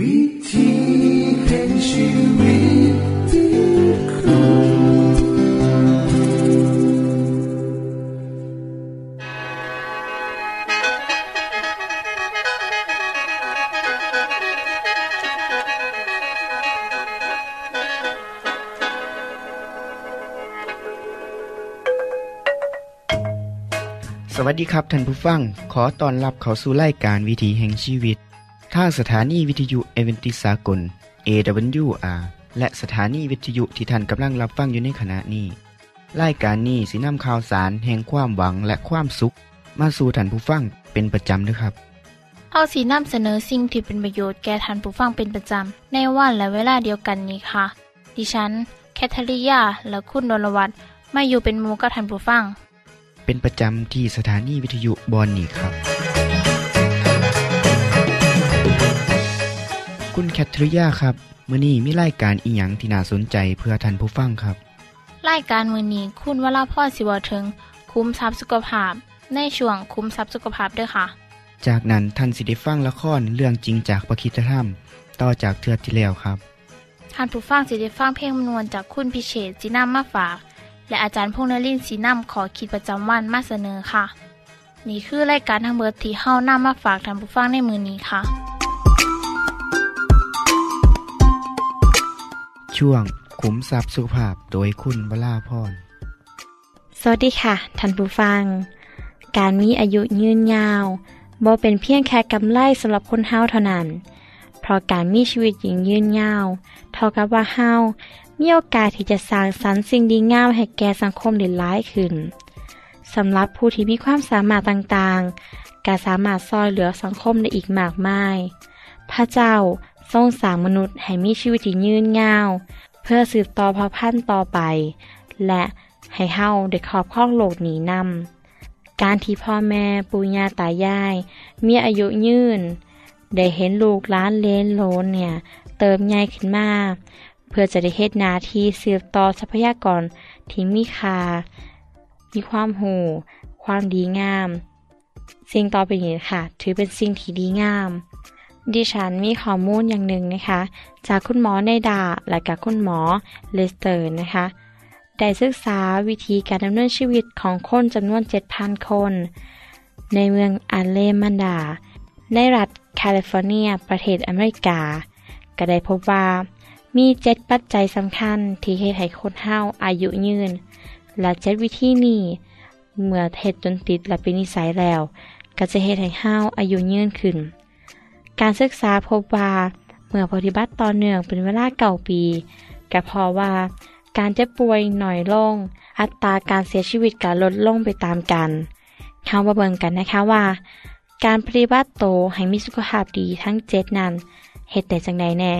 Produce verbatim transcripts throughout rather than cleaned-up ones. วิธีแห่งชีวิตที่ครูสวัสดีครับท่านผู้ฟังขอต้อนรับเข้าสู่รายการวิถีแห่งชีวิตทางสถานีวิทยุเอเวนติสากล เอ ดับเบิลยู อาร์ และสถานีวิทยุที่ท่านกำลังรับฟังอยู่ในขณะนี้รายการนี้สินำข่าวสารแห่งความหวังและความสุขมาสู่ท่านผู้ฟังเป็นประจำนะครับเอาสินำเสนอสิ่งที่เป็นประโยชน์แก่ท่านผู้ฟังเป็นประจำในวันและเวลาเดียวกันนี้ค่ะดิฉันแคทริยาและคุณนรวัตรมาอยู่เป็นหมู่กับท่านผู้ฟังเป็นประจำที่สถานีวิทยุบอนนี่ครับคุณแคทริยาครับมื้อนี้มีรายการอีหยังที่น่าสนใจเพื่อท่านผู้ฟังครับรายการมื้อนี้คุณวราพรสิเว้าถึงคุ้มทรัพย์สุขภาพในช่วงคุ้มทรัพย์สุขภาพด้วยค่ะจากนั้นท่านสิได้ฟังละครเรื่องจริงจากพระคริสตธรรมต่อจากเทื่อที่แล้วครับท่านผู้ฟังสิได้ฟังเพลงมนวนจากคุณพิเชษจินำมาฝากและอาจารย์พงษ์นฤมลศรีนำขอคิดประจำวันมาเสนอค่ะนี่คือรายการทั้งเบิดที่เฮานำมาฝากท่านผู้ฟังในมื้อนี้ค่ะช่วงขุมทรัพย์สุขภาพโดยคุณวราพรสวัสดีค่ะท่านผู้ฟังการมีอายุยืนยาวบ่เป็นเพียงแค่กำไรสำหรับคนเฮาเท่านั้นเพราะการมีชีวิตอย่างยืนยาวเท่ากับว่าเฮามีโอกาสที่จะสร้างสรรค์สิ่งดีงามให้แก่สังคมได้หลายขึ้นสำหรับผู้ที่มีความสามารถต่างๆก็สามารถช่วยเหลือสังคมได้อีกมากมายพระเจ้าทรงสร้างมนุษย์ให้มีชีวิตที่ยืนยาวเพื่อสืบต่อเผ่าพันธุ์ต่อไปและให้เฮาได้ครอบครองโลกนี้นำการที่พ่อแม่ปู่ย่าตายายมีอายุยืนได้เห็นลูกหลานเลี้ยงโลนเนี่ยเติบใหญ่ขึ้นมาเพื่อจะได้เฮ็ดหน้าที่สืบต่อทรัพยากรที่มีค่ามีความหูความดีงามสิ่งต่อไปนี้ค่ะถือเป็นสิ่งที่ดีงามดิฉันมีข้อมูลอย่างหนึ่งนะคะจากคุณหมอในดาและกับคุณหมอเลสเตอร์นะคะได้ศึกษาวิธีการดำเนินชีวิตของคนจำนวน เจ็ดพัน คนในเมืองอาเลมันดาในรัฐแคลิฟอร์เนียประเทศอเมริกาก็ได้พบว่ามีเจ็ดปัจจัยสำคัญที่เฮ็ดให้คนเฮาอายุยืนและเจ็ดวิธีนี้เมื่อเฮ็ดจนติดและเป็นนิสัยแล้วก็จะเฮ็ดให้เฮาอายุยืนขึ้นการศึกษาพบว่าเมื่อปฏิบัติต่อเนื่องเป็นเวลาเก้าปีก็พอว่าการเจ็บป่วยหน่อยลงอัตราการเสียชีวิตก็ลดลงไปตามกันเข้ามาเบิ่งกันนะคะว่าการปฏิบัติโตให้มีสุขภาพดีทั้งเจ็ดนั้นเฮ็ดได้จังได๋แน่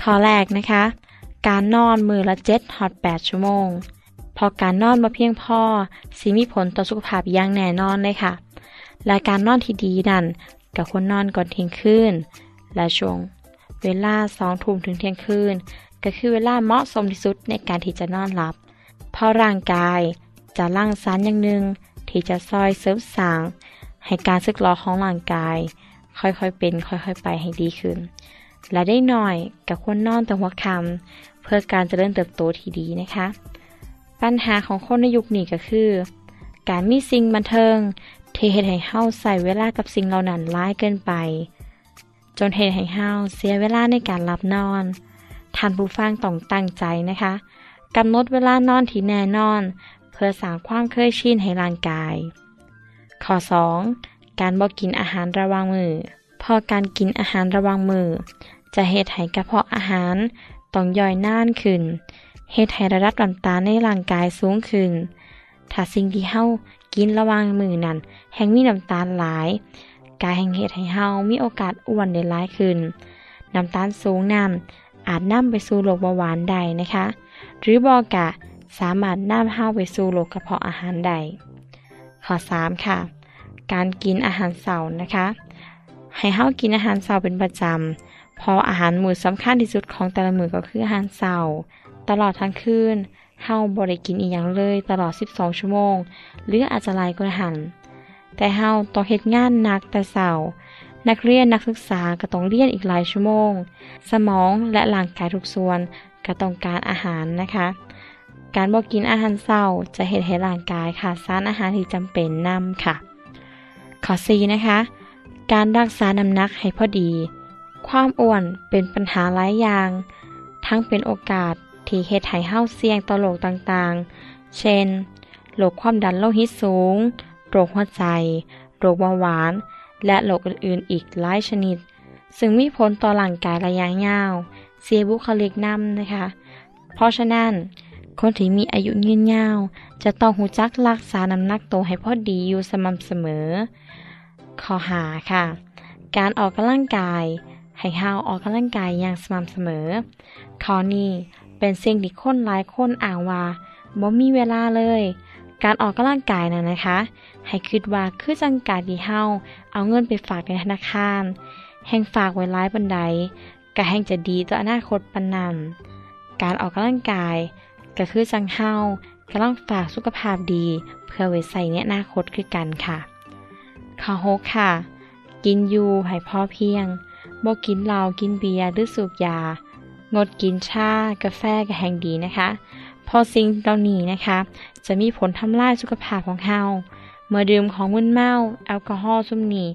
ข้อแรกนะคะการนอนมื้อละเจ็ดฮอดแปดชั่วโมงพอการนอนบ่เพียงพอสิมีผลต่อสุขภาพอย่างแน่นอนเลยค่ะและการนอนที่ดีนั้นกับคนนอนก่อนเที่ยงคืนและช่วงเวลาสองทุ่มถึงเที่ยงคืนก็คือเวลาเหมาะสมที่สุดในการที่จะนอนหลับเพราะร่างกายจะหลั่งสารอย่างหนึ่งที่จะซอยเสริมสร้างให้การสึกหรอของร่างกายค่อยๆเป็นค่อยๆไปให้ดีขึ้นและได้หน่อยกับคนนอนแต่หัวค่ำเพื่อการเจริญเติบโตที่ดีนะคะปัญหาของคนในยุคนี้ก็คือการมีสิ่งบันเทิงที่เฮ็ดให้เฮาใส่เวลากับสิ่งเหล่านั้นหลายเกินไปจนเฮ็ดให้เฮาเสียเวลาในการหลับนอนท่านผู้ฟังต้องตั้งใจนะคะกำหนดเวลานอนที่แน่นอนเพื่อสร้างความเคยชินให้ร่างกายข้อสองการบ่กินอาหารระหว่างมื้อพอการกินอาหารระหว่างมื้อจะเฮ็ดให้กระเพาะอาหารต้องย่อยนานขึ้นเฮ็ดให้ระดับน้ำตาลในร่างกายสูงขึ้นถ้าสิ่งที่เฮากินระหว่างมื้อนั้นแห่งมีน้ำตาลหลายกายแห่งเฮ็ดให้เฮามีโอกาสอ้วนได้หลายขึ้นน้ำตาลสูงนั้นอาจนำไปสู่โรคเบาหวานได้นะคะหรือบ่ก็สามารถนำเฮาไปสู่โรคกระเพาะอาหารได้ข้อสามค่ะการกินอาหารเช้านะคะให้เฮากินอาหารเช้าเป็นประจำเพราะอาหารมื้อสำคัญที่สุดของแต่ละมื้อก็คืออาหารเช้าตลอดทั้งคืนเฮาบ่ได้กินอีหยังเลยตลอดสิบสองชั่วโมงหรืออาจจะหลายกว่าหันแต่เฮาต้องเฮ็ดงานหนักแต่เช้า นักเรียนนักศึกษาก็ต้องเรียนอีกหลายชั่วโมงสมองและร่างกายทุกส่วนก็ต้องการอาหารนะคะการบ่กินอาหารเช้าจะเฮ็ดให้ร่างกายขาดสารอาหารที่จำเป็นนำค่ะข้อสี่นะคะการรักษาน้ำหนักให้พอดีความอ้วนเป็นปัญหาหลายอย่างทั้งเป็นโอกาสที่เฮ็ดให้เฮาเสี่ยงต่อโรคต่างๆเช่นโรคความดันโลหิตสูงโรคหัวใจโรคเบาหวานและโรคอื่นๆอีกหลายชนิดซึ่งมีผลต่อร่างกายระยะยาวเสียบุคลิกนำนะคะเพราะฉะนั้นคนที่มีอายุยืนยาวจะต้องหูจักรักษาน้ำหนักตัวให้พอดีอยู่สม่ำเสมอข้อห้าค่ะการออกกำลังกายให้เฮาออกกำลังกายอย่างสม่ำเสมอข้อนี้เป็นสิ่งที่คนหลายคนอ้างว่าบ่มีเวลาเลยการออกกำลังกายน่ะนะคะให้คิดว่าคือจังการที่เฮาเอาเงินไปฝากในธนาคารแห่งฝากไว้หลายปานใดก็แห่งจะดีต่ออนาคตปานนั้นการออกกำลังกายก็คือจังเฮากำลังฝากสุขภาพดีเพื่อไว้ใส่ในอนาคตคือกันค่ะข้อหกค่ะกินอยู่ให้พอเพียงบ่กินเหล้ากินเบียร์หรือสูบยางดกินชากาแฟก็แห่งดีนะคะพอสิ่งเหล่านี้นะคะจะมีผลทำลายสุขภาพของเฮาเมื่อดื่มของมึนเมาแอลกอฮอล์ซุ่มนี้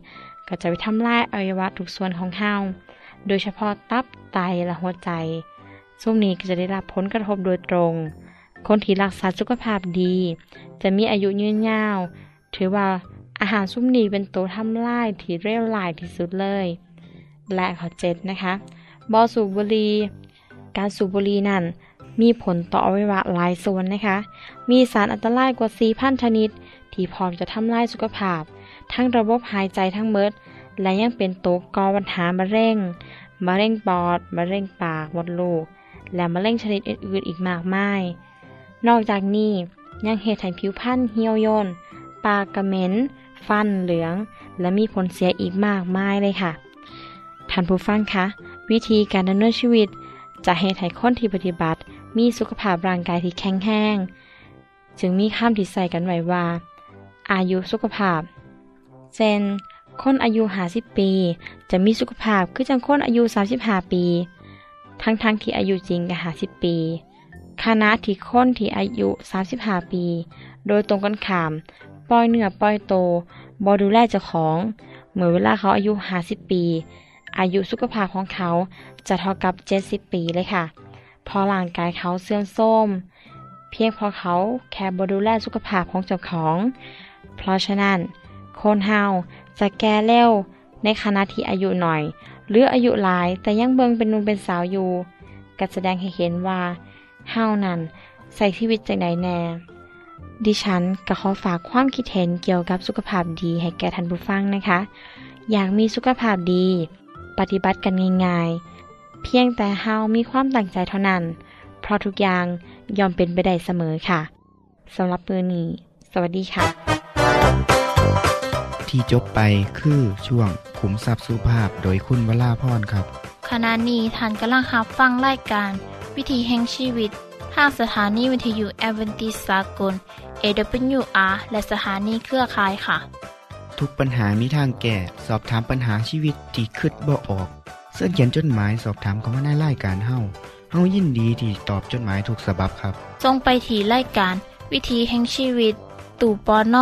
ก็จะไปทำลายอวัยวะทุกส่วนของเฮาโดยเฉพาะตับไตและหัวใจซุ่มนี้ก็จะได้รับผลกระทบโดยตรงคนที่รักษาสุขภาพดีจะมีอายุยืนยาวถือว่าอาหารซุ่มนี้เป็นตัวทำลายที่เลวร้ายที่สุดเลยและข้อเจ็ดนะคะบ่สูบบุหรี่การสูบบุหรี่นั้นมีผลต่ออวัยวะหลายส่วนนะคะมีสารอันตรายกว่า สี่พัน ชนิดที่พร้อมจะทำลายสุขภาพทั้งระบบหายใจทั้งหมดและยังเป็นตัวก่อปัญหามะเร็งมะเร็งปอดมะเร็งปากมดลูกและมะเร็งชนิดอื่นๆอีกมากมายนอกจากนี้ยังเหตุให้ผิวพรรณเหี่ยวย่นปากกระเหม็นฟันเหลืองและมีผลเสียอีกมากมายเลยค่ะท่านผู้ฟังคะวิธีการดำเนินชีวิตจะเหตุให้คนที่ปฏิบัติมีสุขภาพร่างกายที่แข็งแรงจึงมีคำที่ใส่กันไว้ว่าอายุสุขภาพเช่นคนอายุห้าสิบปีจะมีสุขภาพคือจังคนอายุสามสิบห้าปีทั้งๆ ท, ที่อายุจริงก็ห้าสิบปีคณะที่คนที่อายุสามสิบห้าปีโดยตรงกันข้ามปล่อยเนื้อปล่อยโตบ่ดูแลเจ้าของเมื่อเวลาเขาอายุห้าสิบปีอายุสุขภาพของเขาจะเท่ากับเจ็ดสิบปีเลยค่ะพอร่างกายเขาเสื่อมโทรมเพียงพอเขาแค่บ่ดูแลสุขภาพของเจ้าของเพราะฉะนั้นคนเฮาจะแก่เร็วในขณะที่อายุหน่อยหรืออายุหลายแต่ยังเบิ่งเป็นหนุ่มเป็นสาวอยู่ก็แสดงให้เห็นว่าเฮานั้นใส่ชีวิตจังได๋แน่ดิฉันก็ขอฝากความคิดเห็นเกี่ยวกับสุขภาพดีให้แก่ท่านผู้ฟังนะคะอยากมีสุขภาพดีปฏิบัติกันง่ายๆเพียงแต่เฮามีความตั้งใจเท่านั้นเพราะทุกอย่างยอมเป็นไปได้เสมอค่ะสำหรับมื้อนี้สวัสดีค่ะที่จบไปคือช่วงขุมทรัพย์สุภาพโดยคุณวราพรครับขณะนี้ท่านกำลังรับฟังรายการวิถีแห่งชีวิตทางสถานีวิทยุแอดเวนทิสต์สากล เอ ดับเบิลยู อาร์ และสถานีเครือข่ายค่ะทุกปัญหามีทางแก้สอบถามปัญหาชีวิตที่คิดบ่ออกเสิร์ชเขียนจดหมายสอบถามเข้ามาในรายการเฮาเฮายินดีที่ตอบจดหมายทุกฉบับครับส่งไปที่รายการวิถีแห่งชีวิตตู่ปน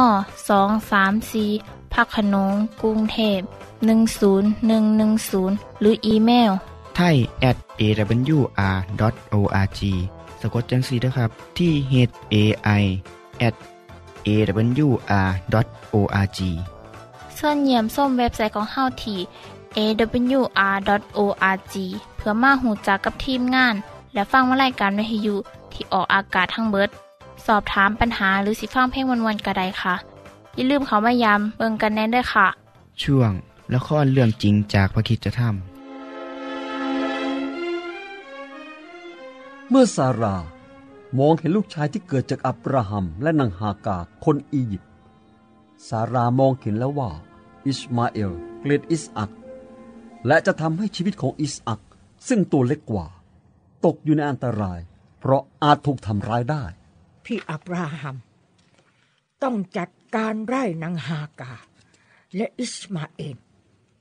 สองสามสี่พักขนงกรุงเทพหนึ่งศูนย์หนึ่งหนึ่งศูนย์หรืออีเมล ไทย แอท เอ ดับเบิลยู อาร์ ดอท โอ อาร์ จี สะกดจังซี่เด้อครับที่ เอช เอ ไอ แอท เอ ดับเบิลยู อาร์ ดอท โอ อาร์ จีเชิญเยี่ยมส้มเว็บไซต์ของเฮาที่ เอ ดับเบิลยู อาร์ ดอท โอ อาร์ จี เพื่อมาหูจักกับทีมงานและฟังวารายการวิทยุที่ออกอากาศทั้งเบิดสอบถามปัญหาหรือสิฟังเพลงวันๆก็ได้ค่ะอย่าลืมเข้ามาย้ำเบิ่งกันแน่นด้วยค่ะช่วงละครเรื่องจริงจากพระคริสตธรรมเมื่อซารามองเห็นลูกชายที่เกิดจากอับราฮัมและนางฮากาคนอียิปต์ซารามองเห็นแล้วว่าอิสมาเอลเกลียดอิสอัคและจะทำให้ชีวิตของอิสอัคซึ่งตัวเล็กกว่าตกอยู่ในอันตรายเพราะอาจถูกทำร้ายได้พี่อับราฮัมต้องจัดการไล่นางฮากาและอิสมาเอล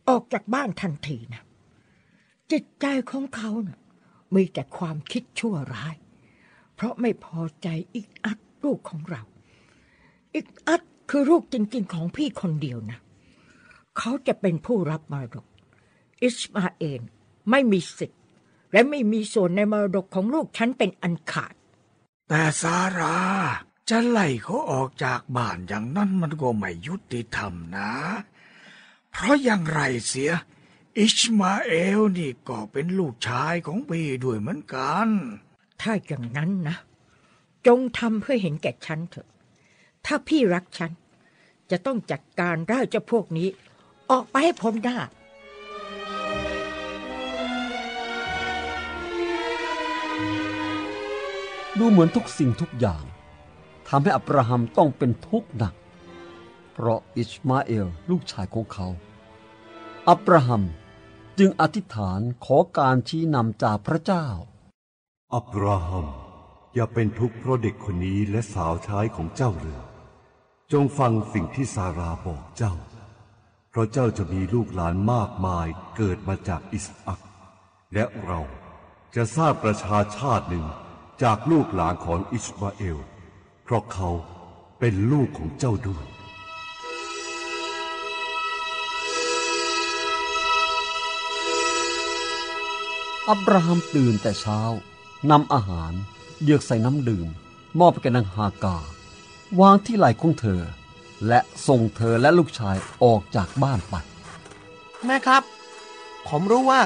ออกจากบ้านทันทีนะจิตใจของเขานะมีแต่ความคิดชั่วร้ายเพราะไม่พอใจอิกอัดลูกของเราอิกอัดคือลูกจริงๆของพี่คนเดียวนะเขาจะเป็นผู้รับมรดกอิสมาเอลไม่มีสิทธิ์และไม่มีส่วนในมรดกของลูกฉันเป็นอันขาดแต่ซาราจะไล่เขาออกจากบ้านอย่างนั้นมันก็ไม่ยุติธรรมนะเพราะอย่างไรเสียอิสมาเอลนี่ก็เป็นลูกชายของพี่ด้วยเหมือนกันถ้าอย่างนั้นนะจงทำเพื่อเห็นแก่ฉันเถอะถ้าพี่รักฉันจะต้องจัดการไล่เจ้าพวกนี้ออกไปให้พ้นหน้าดูเหมือนทุกสิ่งทุกอย่างทำให้อับราฮัมต้องเป็นทุกข์หนักเพราะอิสมาเอลลูกชายของเขาอับราฮัมจึงอธิษฐานขอการชี้นำจากพระเจ้าอับราฮัมอย่าเป็นทุกข์เพราะเด็กคนนี้และสาวใช้ของเจ้าเลยจงฟังสิ่งที่ซาราบอกเจ้าเพราะเจ้าจะมีลูกหลานมากมายเกิดมาจากอิสอัคและเราจะสร้างประชาชาติหนึ่งจากลูกหลานของอิสมาเอลเพราะเขาเป็นลูกของเจ้าด้วยอับราฮัมตื่นแต่เช้านำอาหารเยือกใส่น้ำดื่มมอบแก่นางฮากาวางที่ไหล่ของเธอและส่งเธอและลูกชายออกจากบ้านไปแม่ครับผมรู้ว่า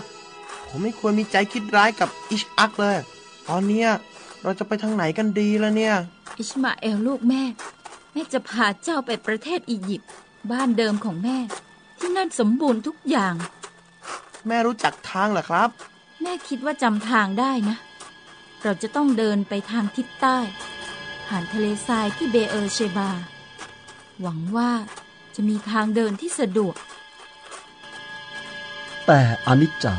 ผมไม่ควรมีใจคิดร้ายกับอิสอัคเลยตอนเนี้ยเราจะไปทางไหนกันดีล่ะเนี่ยอิสมาเอลลูกแม่แม่จะพาเจ้าไปประเทศอียิปต์บ้านเดิมของแม่ที่นั่นสมบูรณ์ทุกอย่างแม่รู้จักทางเหรอครับแม่คิดว่าจำทางได้นะเราจะต้องเดินไปทางทิศใต้ผ่านทะเลทรายที่เบเออร์เชบาหวังว่าจะมีทางเดินที่สะดวกแต่อนิจจา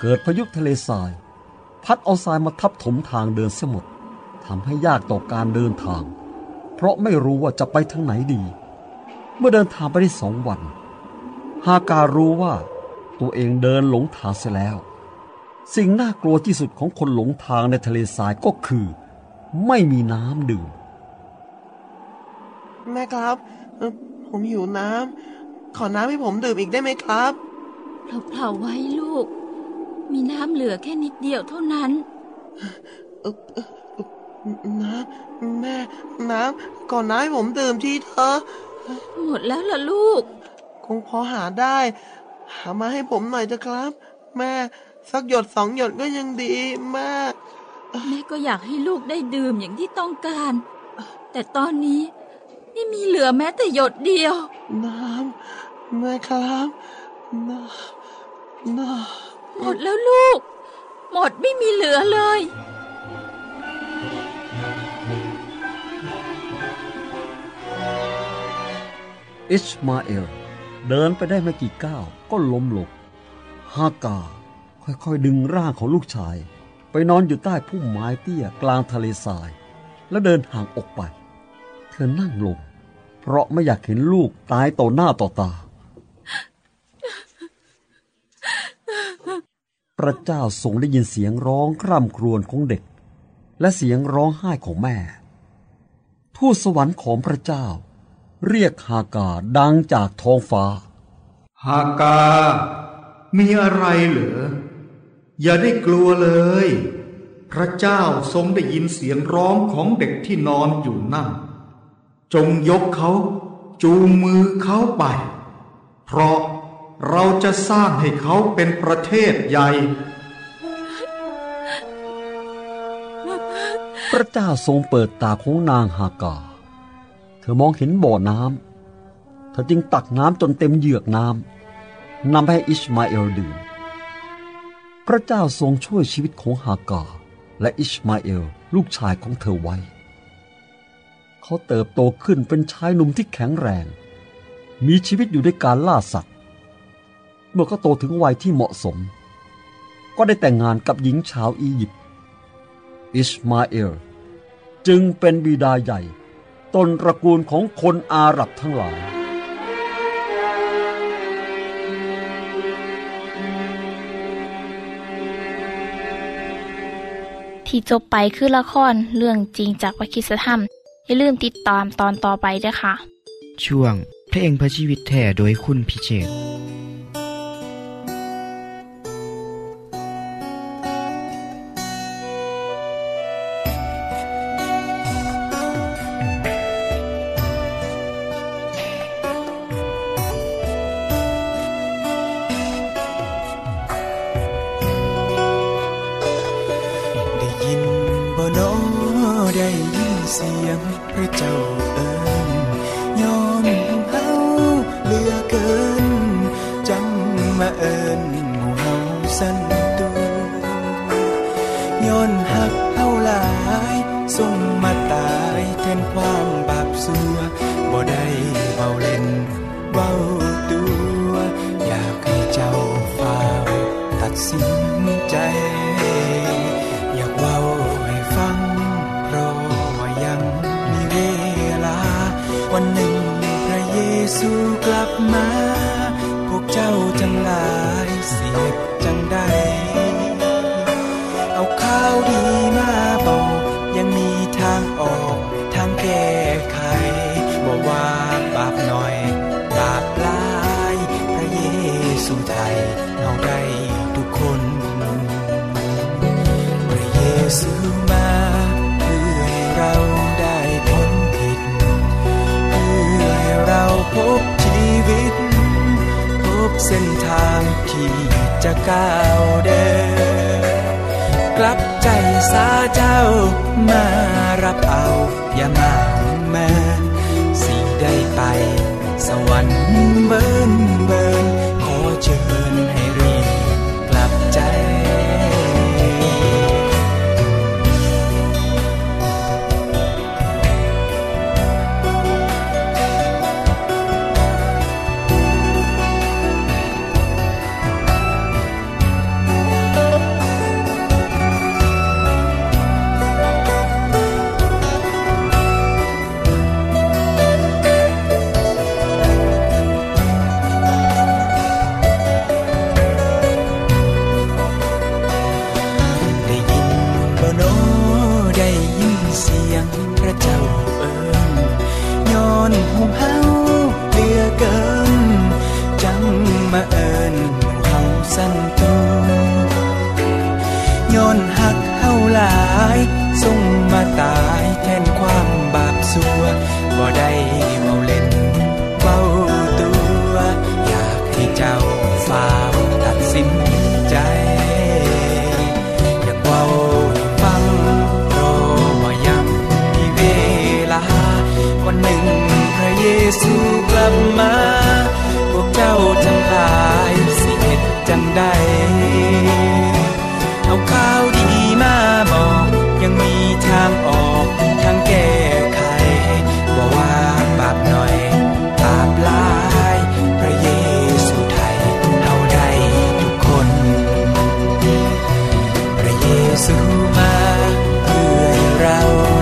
เกิดพายุทะเลทรายพัดเอาทรายมาทับถมทางเดินเสียหมดทำให้ยากต่อการเดินทางเพราะไม่รู้ว่าจะไปทางไหนดีเมื่อเดินทางไปได้สองวันฮาการรู้ว่าตัวเองเดินหลงทางเสียแล้วสิ่งน่ากลัวที่สุดของคนหลงทางในทะเลทรายก็คือไม่มีน้ำดื่มแม่ครับผมหิวน้ำขอน้ำให้ผมดื่มอีกได้ไหมครับเผาๆไว้ลูกมีน้ำเหลือแค่นิดเดียวเท่านั้นน้ำแม่น้ำขอน้ำให้ผมดื่มทีเถอะหมดแล้วล่ะลูกคงพอหาได้หามาให้ผมหน่อยเถอะครับแม่สักหยดสองหยดก็ยังดีมากแม่ก็อยากให้ลูกได้ดื่มอย่างที่ต้องการแต่ตอนนี้ไม่มีเหลือแม้แต่หยดเดียวน้ำแม่ครับน้ำน้ำหมดแล้วลูกหมดไม่มีเหลือเลยอิสมาเอลเดินไปได้ไม่กี่ก้าวก็ล้มลงฮากาค่อยๆดึงร่างของลูกชายไปนอนอยู่ใต้พุ่มไม้เตี้ยกลางทะเลทรายแล้วเดินห่างออกไปเธอนั่งลงเพราะไม่อยากเห็นลูกตายต่อหน้าต่อตาพระเจ้าทรงได้ยินเสียงร้องคร่ำครวญของเด็กและเสียงร้องไห้ของแม่ทูตสวรรค์ของพระเจ้าเรียกฮากาดังจากท้องฟ้าฮากามีอะไรเหรออย่าได้กลัวเลยพระเจ้าทรงได้ยินเสียงร้องของเด็กที่นอนอยู่นั่นจงยกเขาจูงมือเขาไปเพราะเราจะสร้างให้เขาเป็นประเทศใหญ่พระเจ้าทรงเปิดตาของนางฮากาเธอมองเห็นบ่อน้ำเธอจึงตักน้ำจนเต็มเหยือกน้ำนำให้อิสมาเอลดื่มพระเจ้าทรงช่วยชีวิตของฮากาและอิสมาเอลลูกชายของเธอไว้เขาเติบโตขึ้นเป็นชายหนุ่มที่แข็งแรงมีชีวิตอยู่ด้วยการล่าสัตว์เมื่อเขาโตถึงวัยที่เหมาะสมก็ได้แต่งงานกับหญิงชาวอียิปต์อิสมาเอลจึงเป็นบิดาใหญ่ต้นตระกูลของคนอาหรับทั้งหลาย ที่จบไปคือละครเรื่องจริงจากวัคคิสธรรมอย่าลืมติดตามตอนต่อไปด้วยค่ะช่วงเพลงพระชีวิตแท้โดยคุณพิเชษฐ์วันหนึ่งพระเยซูกลับมาพวกเจ้าทั้งหลายเสียจังใดเอาข่าวดีมาบอกยังมีทางออกทางแก้ไขบอกว่าบาปน้อยบาปหลายพระเยซูไทยเอาได้ทุกคนพระเยซูมาเพื่อให้เราได้พ้นเราพบชีวิตพบเส้นทางที่จะก้าวเดินกลับใจสาเจ้ามารับเอาอย่ามาแม้สิได้ไปสวรรค์เบินเบินขอเชิญให้รีบกลับใจบ่ได้เว้าเล่นเว้าตัวอยากให้เจ้าฟ้าตัดสินใจอยากเว้าฟังรอบ่ยังมีเวลาวันหนึ่งพระเยซูกลับมาพวกเจ้าทั้งหลายสิเฮ็ดจังใดเอาข่าวดีมาบอกยังมีทางออกทางแก้ไขบอกว่าบาปน้อยบาปหลายพระเยซูไทยเอาได้ทุกคนพระเยซูมาเพื่อให้เรา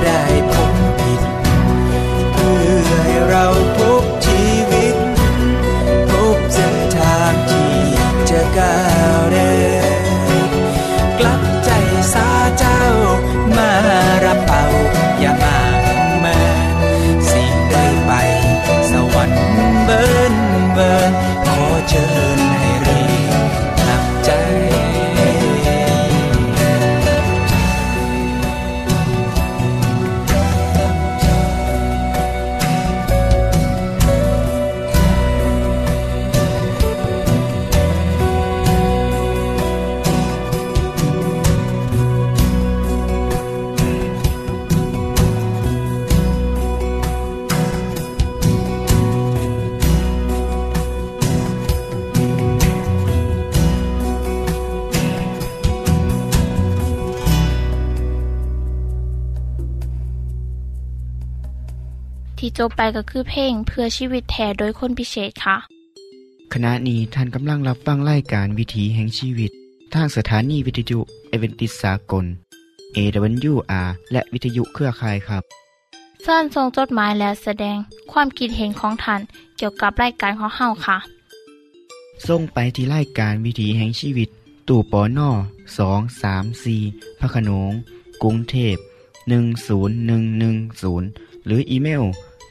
ได้พบผิดเพื่อให้เราพบชีวิตพบเส้นทางที่จะก้าวเดินกลับใจสาเจ้ามารับเอาอย่ามาเบิร์นเบิร์นขอเชิญให้รีบกลับใจจบไปก็คือเพลงเพื่อชีวิตแท้โดยคนพิเศษค่ะขณะนี้ท่านกำลังรับฟังรายการวิถีแห่งชีวิตทางสถานีวิทยุเอเวนติสากล เอ ดับเบิลยู อาร์ และวิทยุเครือข่ายครับเชิญส่งจดหมายและแสดงความคิดเห็นของท่านเกี่ยวกับรายการของเฮาค่ะส่งไปที่รายการวิถีแห่งชีวิตตู้ปน สอง สาม สี่ พระโขนงก กรุงเทพหนึ่งศูนย์หนึ่งหนึ่งศูนย์หรืออีเมล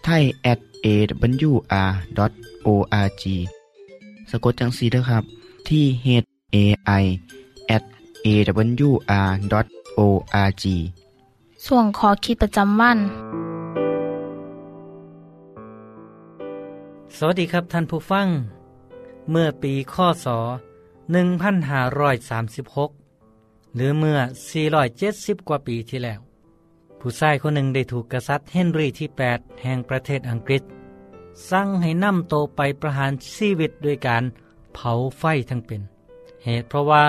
ไทย แอท เอ ดับเบิลยู อาร์ ดอท โอ อาร์ จี สะกดจังซี่เด้อครับที่ เอช เอ ไอ แอท เอ ดับเบิลยู อาร์ ดอท โอ อาร์ จี ส่วนขอคิดประจำวันสวัสดีครับท่านผู้ฟังเมื่อปีข้อศหนึ่งพันห้าร้อยสามสิบหกหรือเมื่อสี่ร้อยเจ็ดสิบกว่าปีที่แล้วผู้ชายคนหนึ่งได้ถูกกษัตริย์เฮนรีที่แปดแห่งประเทศอังกฤษสั่งให้นำโตไปประหารชีวิตด้วยการเผาไฟทั้งเป็นเหตุเพราะว่า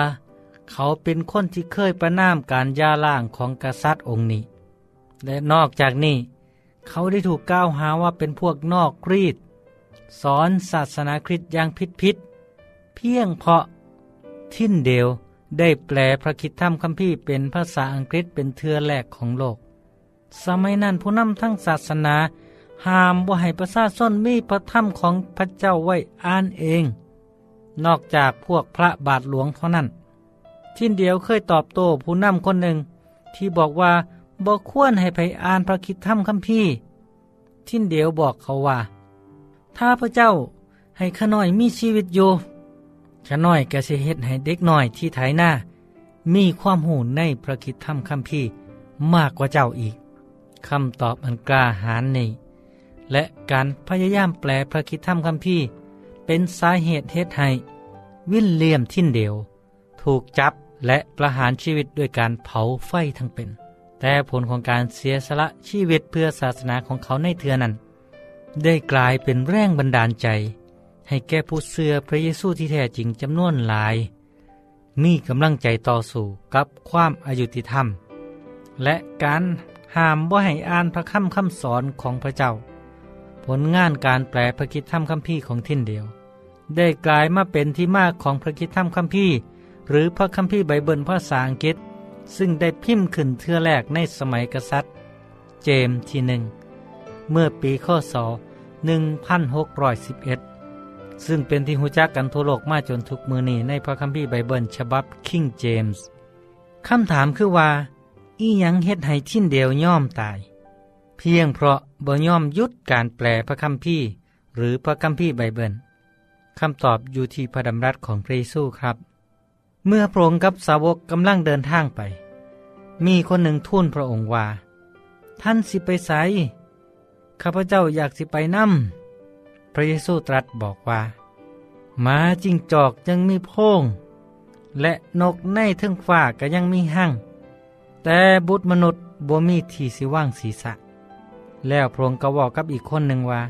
เขาเป็นคนที่เคยประณามการย่าล่างของกษัตริย์องค์นี้และนอกจากนี้เขาได้ถูกกล่าวหาว่าเป็นพวกนอกรีดสอนศาสนาคริสต์อย่างผิดๆเพียงเพราะทินเดลได้แปลพระคิดธรรมคัมภีร์เป็นภาษาอังกฤษเป็นเทื่อแรกของโลกสมัยนั้นผู้นำทั้งศาสนาห้ามบ่ให้ประชาชนมีพระธรรมของพระเจ้าไว้อ่านเองนอกจากพวกพระบาทหลวงเท่านั้นทินเดลเคยตอบโต้ผู้นำคนหนึ่งที่บอกว่าบ่ควรให้ไผอ่านพระคิดธรรมคัมภีร์ทินเดลบอกเขาว่าถ้าพระเจ้าให้ข้าน้อยมีชีวิตอยู่ข้าน้อยก็สิเฮ็ดให้เด็กน้อยที่ไถนามีความรู้ในพระคิดธรรมคัมภีร์มากกว่าเจ้าอีกคำตอบอันกล้าหาญนี้และการพยายามแปลพระคิดธรรมคัมภีร์เป็นสาเหตุเฮ็ดให้วิลเลียมทินเดลถูกจับและประหารชีวิตด้วยการเผาไฟทั้งเป็นแต่ผลของการเสียสละชีวิตเพื่อศาสนาของเขาในเทื่อนั้นได้กลายเป็นแรงบันดาลใจให้แก่ผู้เชื่อพระเยซูที่แท้จริงจำนวนหลายมีกำลังใจต่อสู้กับความอยุติธรรมและการห้ามบ่ให้อ่านพระคัมภีร์คำสอนของพระเจ้าผลงานการแปลพระคิดธรรมคัมภีร์ของทินเดลได้กลายมาเป็นที่มาของพระคิดธรรมคัมภีร์หรือพระคัมภีร์ไบเบิลภาษาอังกฤษซึ่งได้พิมพ์ขึ้นเทื่อแรกในสมัยกษัตริย์เจมส์ที่หนึ่งเมื่อปีข้อศหนึ่งพันหกร้อยสิบเอ็ดซึ่งเป็นที่หูจักกันทั่วโลกมาจนทุกมือนี้ในพระคัมภีร์ไบเบิลฉบับคิงเจมส์คำถามคือว่าอีหยังเฮ็ดให้ทินเดลย่อมตายเพียงเพราะบ่ย่อมยุดการแปลพระคัมภีร์หรือพระคัมภีร์ไบเบิลคำตอบอยู่ที่พระดำรัสของพระเยซูครับเมื่อพระองค์กับสาวกกำลังเดินทางไปมีคนหนึ่งทูลพระองค์ว่าท่านสิไปไสข้าพเจ้าอยากสิไปนำพระเยซูตรัสบอกว่าหมาจิ้งจอกยังมีโพงและนกในเทิงฟ้าก็ยังมีหังแต่บุตรมนุษย์บ่มีที่สิว่างศีรษะแล้วพระองค์ก็บอกกับอีกคนหนึ่งว่า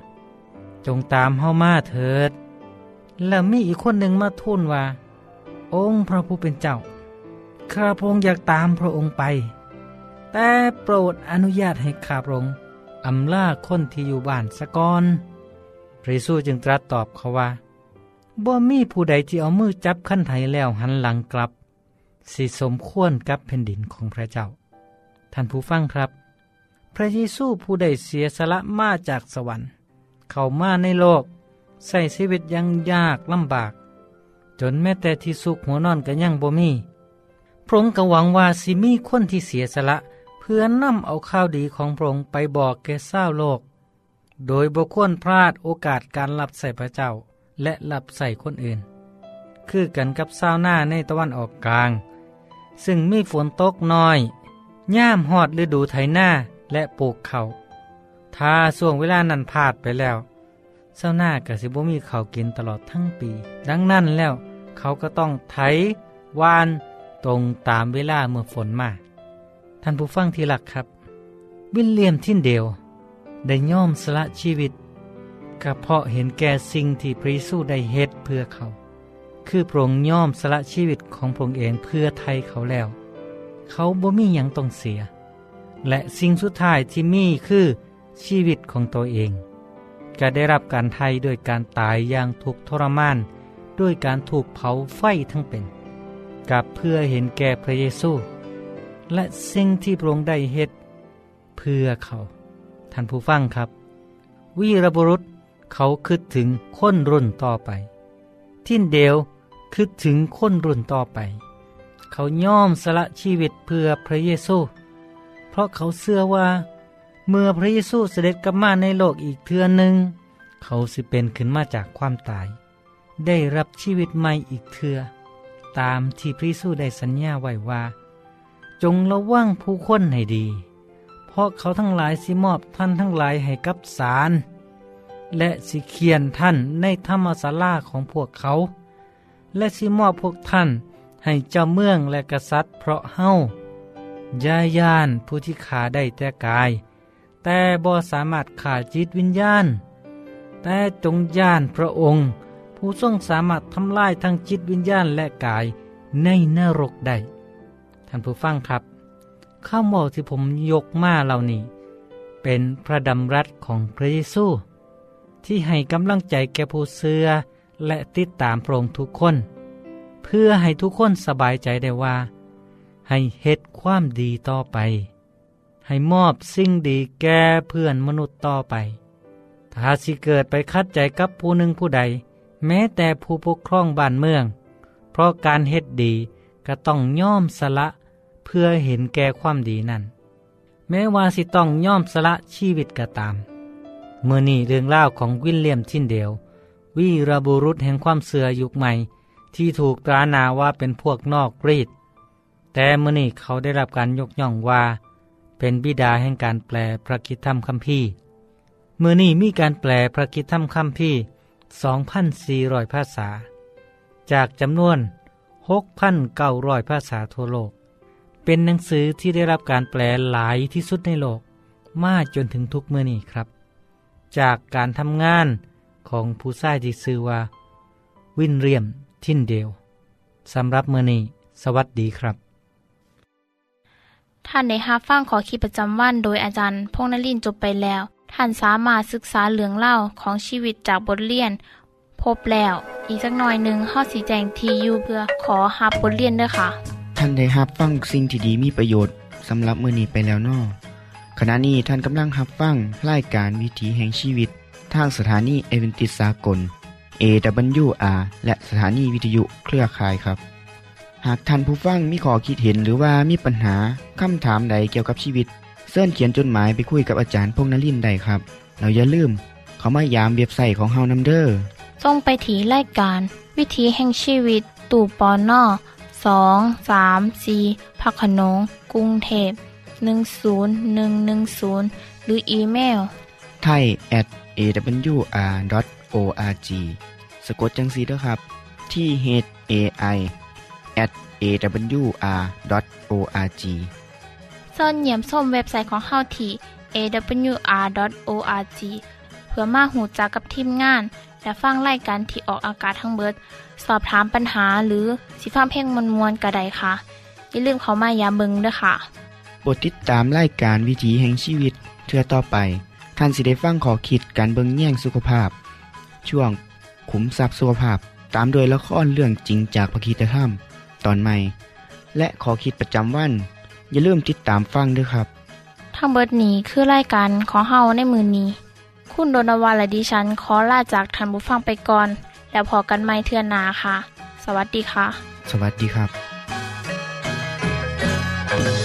จงตามเฮามาเถิดแล้วมีอีกคนหนึ่งมาทูลว่าองค์พระผู้เป็นเจ้าข้าพระองค์อยากตามพระองค์ไปแต่โปรดอนุญาตให้ข้าพระองค์อำลาคนที่อยู่บ้านซะก่อนพระเยซูจึงตรัสตอบเขาว่าบ่มีผู้ใดที่เอามือจับคันไถแล้วหันหลังกลับสิสมควรกับแผ่นดินของพระเจ้าท่านผู้ฟังครับพระเยซูผู้ได้เสียสละมาจากสวรรค์เข้ามาในโลกใช้ชีวิตยังยากลำบากจนแม้แต่ที่สุขหัวนอนก็ยังบ่มีพระองค์ก็หวังว่าสิมีคนที่เสียสละเพื่อนำเอาข่าวดีของพระองค์ไปบอกแก่ชาวโลกโดยบ่ควรพลาดโอกาสการรับใช้พระเจ้าและรับใช้คนอื่นคือกันกับชาวนาในตะวันออกกลางซึ่งมีฝนตกน้อยย่ามฮอดฤดูไถนาและปลูกข้าวถ้าช่วงเวลานั้นพลาดไปแล้วชาวนาก็สิบ่มีข้าวกินตลอดทั้งปีดังนั้นแล้วเขาก็ต้องไถหว่านตรงตามเวลาเมื่อฝนมาท่านผู้ฟังที่รักครับวิลเลียมทินเดลได้ย่อมสละชีวิตก็เพราะเห็นแก่สิ่งที่พระเยซูได้เฮ็ดเพื่อเขาคือพระองค์ย่อมสละชีวิตของพระองค์เองเพื่อไถ่เขาแล้วเขาบ่มีหยังต้องเสียและสิ่งสุดท้ายที่มีคือชีวิตของตัวเองก็ได้รับการไถ่ด้วยการตายอย่างทุกข์ทรมานด้วยการถูกเผาไฟทั้งเป็นกับเพื่อเห็นแก่พระเยซูและสิ่งที่พระองค์ได้เฮ็ดเพื่อเขาท่านผู้ฟังครับวีรบุรุษเขาคิดถึงคนรุ่นต่อไปทินเดลคิดถึงคนรุ่นต่อไปเขายอมสละชีวิตเพื่อพระเยซู เพราะเขาเชื่อว่าเมื่อพระเยซูเสด็จกลับมาในโลกอีกเทื่อหนึ่งเขาสิเป็นขึ้นมาจากความตายได้รับชีวิตใหม่อีกเทื่อตามที่พระเยซูได้สัญญาไว้ว่าจงระวังผู้คนให้ดีเพราะเขาทั้งหลายสิมอบท่านทั้งหลายให้กับศาลและสิเขียนท่านในธรรมศาลาของพวกเขาและสิมอบพวกท่านให้เจ้าเมืองและกษัตริย์เพราะเฮาย่าย่านผู้ที่ขาได้แต่กายแต่บ่สามารถขาดจิตวิญญาณแต่จงย่านพระองค์ผู้ทรงสามารถทำลายทั้งจิตวิญญาณและกายในนรกได้ท่านผู้ฟังครับข้าวหม้อที่ผมยกมาเหล่านี้เป็นพระดำรัสของพระเยซูที่ให้กำลังใจแก่ผู้เชื่อและติดตามพระองค์ทุกคนเพื่อให้ทุกคนสบายใจได้ว่าให้เฮ็ดความดีต่อไปให้มอบสิ่งดีแก่เพื่อนมนุษย์ต่อไปถ้าสิเกิดไปขัดใจกับผู้หนึ่งผู้ใดแม้แต่ผู้ปกครองบ้านเมืองเพราะการเฮ็ดดีก็ต้องย่อมสละเพื่อเห็นแก่ความดีนั้นแม้ว่าสิต้องย่อมสละชีวิตก็ตามเมื่อนี่เรื่องเล่าของวิลเลียมชินเดลวีรบุรุษแห่งความเสื่อยุคใหม่ที่ถูกตราหน้าว่าเป็นพวกนอกรีดแต่เมื่อนี่เขาได้รับการยกย่องว่าเป็นบิดาแห่งการแปลพระคิดธรรมคัมภีร์เมื่อนี่มีการแปลพระคิดธรรมคัมภีร์ สองพันสี่ร้อย ภาษาจากจำนวน หกพันเก้าร้อย ภาษาทั่วโลกเป็นหนังสือที่ได้รับการแปลหลายที่สุดในโลกมากจนถึงทุกมื้อนี้ครับจากการทำงานของผู้ชายที่ชื่อว่าวิลเลียมชินเดลสำหรับมื้อนี้สวัสดีครับท่านได้รับฟังขอคิดประจำวันโดยอาจารย์พงษ์นฤมลจบไปแล้วท่านสามารถศึกษาเรื่องเล่าของชีวิตจากบทเรียนพบแล้วอีกสักหน่อยหนึ่งข้อสีแจงทียูเพื่อขอรับบทเรียนด้วยค่ะท่านได้รับฟังสิ่งที่ดีมีประโยชน์สำหรับมื้อนี้ไปแล้วน้อขณะนี้ท่านกำลังรับฟังรายการวิถีแห่งชีวิตทางสถานีเอเวนติสากล เอ ดับเบิลยู อาร์ และสถานีวิทยุเครือข่ายครับหากท่านผู้ฟังมีข้อคิดเห็นหรือว่ามีปัญหาคำถามใดเกี่ยวกับชีวิตเชิญเขียนจดหมายไปคุยกับอาจารย์พงษ์นฤมลได้ครับเราอย่าลืมเข้ามายามเว็บไซต์ของเฮานำเด้อส่งไปที่รายการวิถีแห่งชีวิตตู่ปอน่อสอง สาม สี่พักขนงกรุงเทพหนึ่ง ศูนย์ หนึ่ง หนึ่ง ศูนย์หรืออีเมล ไทย แอท เอ ดับเบิลยู อาร์ ดอท โอ อาร์ จี สะกดจังซี่เด้อครับที่ เอช เอ ไอ แอท เอ ดับเบิลยู อาร์ ดอท โอ อาร์ จี เชิญเยี่ยมชมเว็บไซต์ของเฮาที่ เอ ดับเบิลยู อาร์ ดอท โอ อาร์ จี เพื่อมาฮู้จักกับทีมงานและฟังรายการที่ออกอากาศทั้งเบิดสอบถามปัญหาหรือสิฟ้าเพ่งมวลๆก็ได้ค่ะอย่าลืมเข้ามาอย่าเบิ่งเด้อค่ะบทติดตามรายการวิถีแห่งชีวิตเทื่อต่อไปท่านสิได้ฟังข้อคิดการเบิ่งแย่งสุขภาพช่วงขุมทรัพย์สุขภาพตามโดยละครเรื่องจริงจากพระคีตธรรมตอนใหม่และข้อคิดประจำวันอย่าลืมติดตามฟังด้วยครับทั้งเบิดนี้คือรายการของเฮาในมื้อนี้คุณโดนวาและดิฉันขอลาจากท่านผู้ฟังไปก่อนแล้วพอกันใหม่เทื่อหน้าค่ะสวัสดีค่ะสวัสดีครับ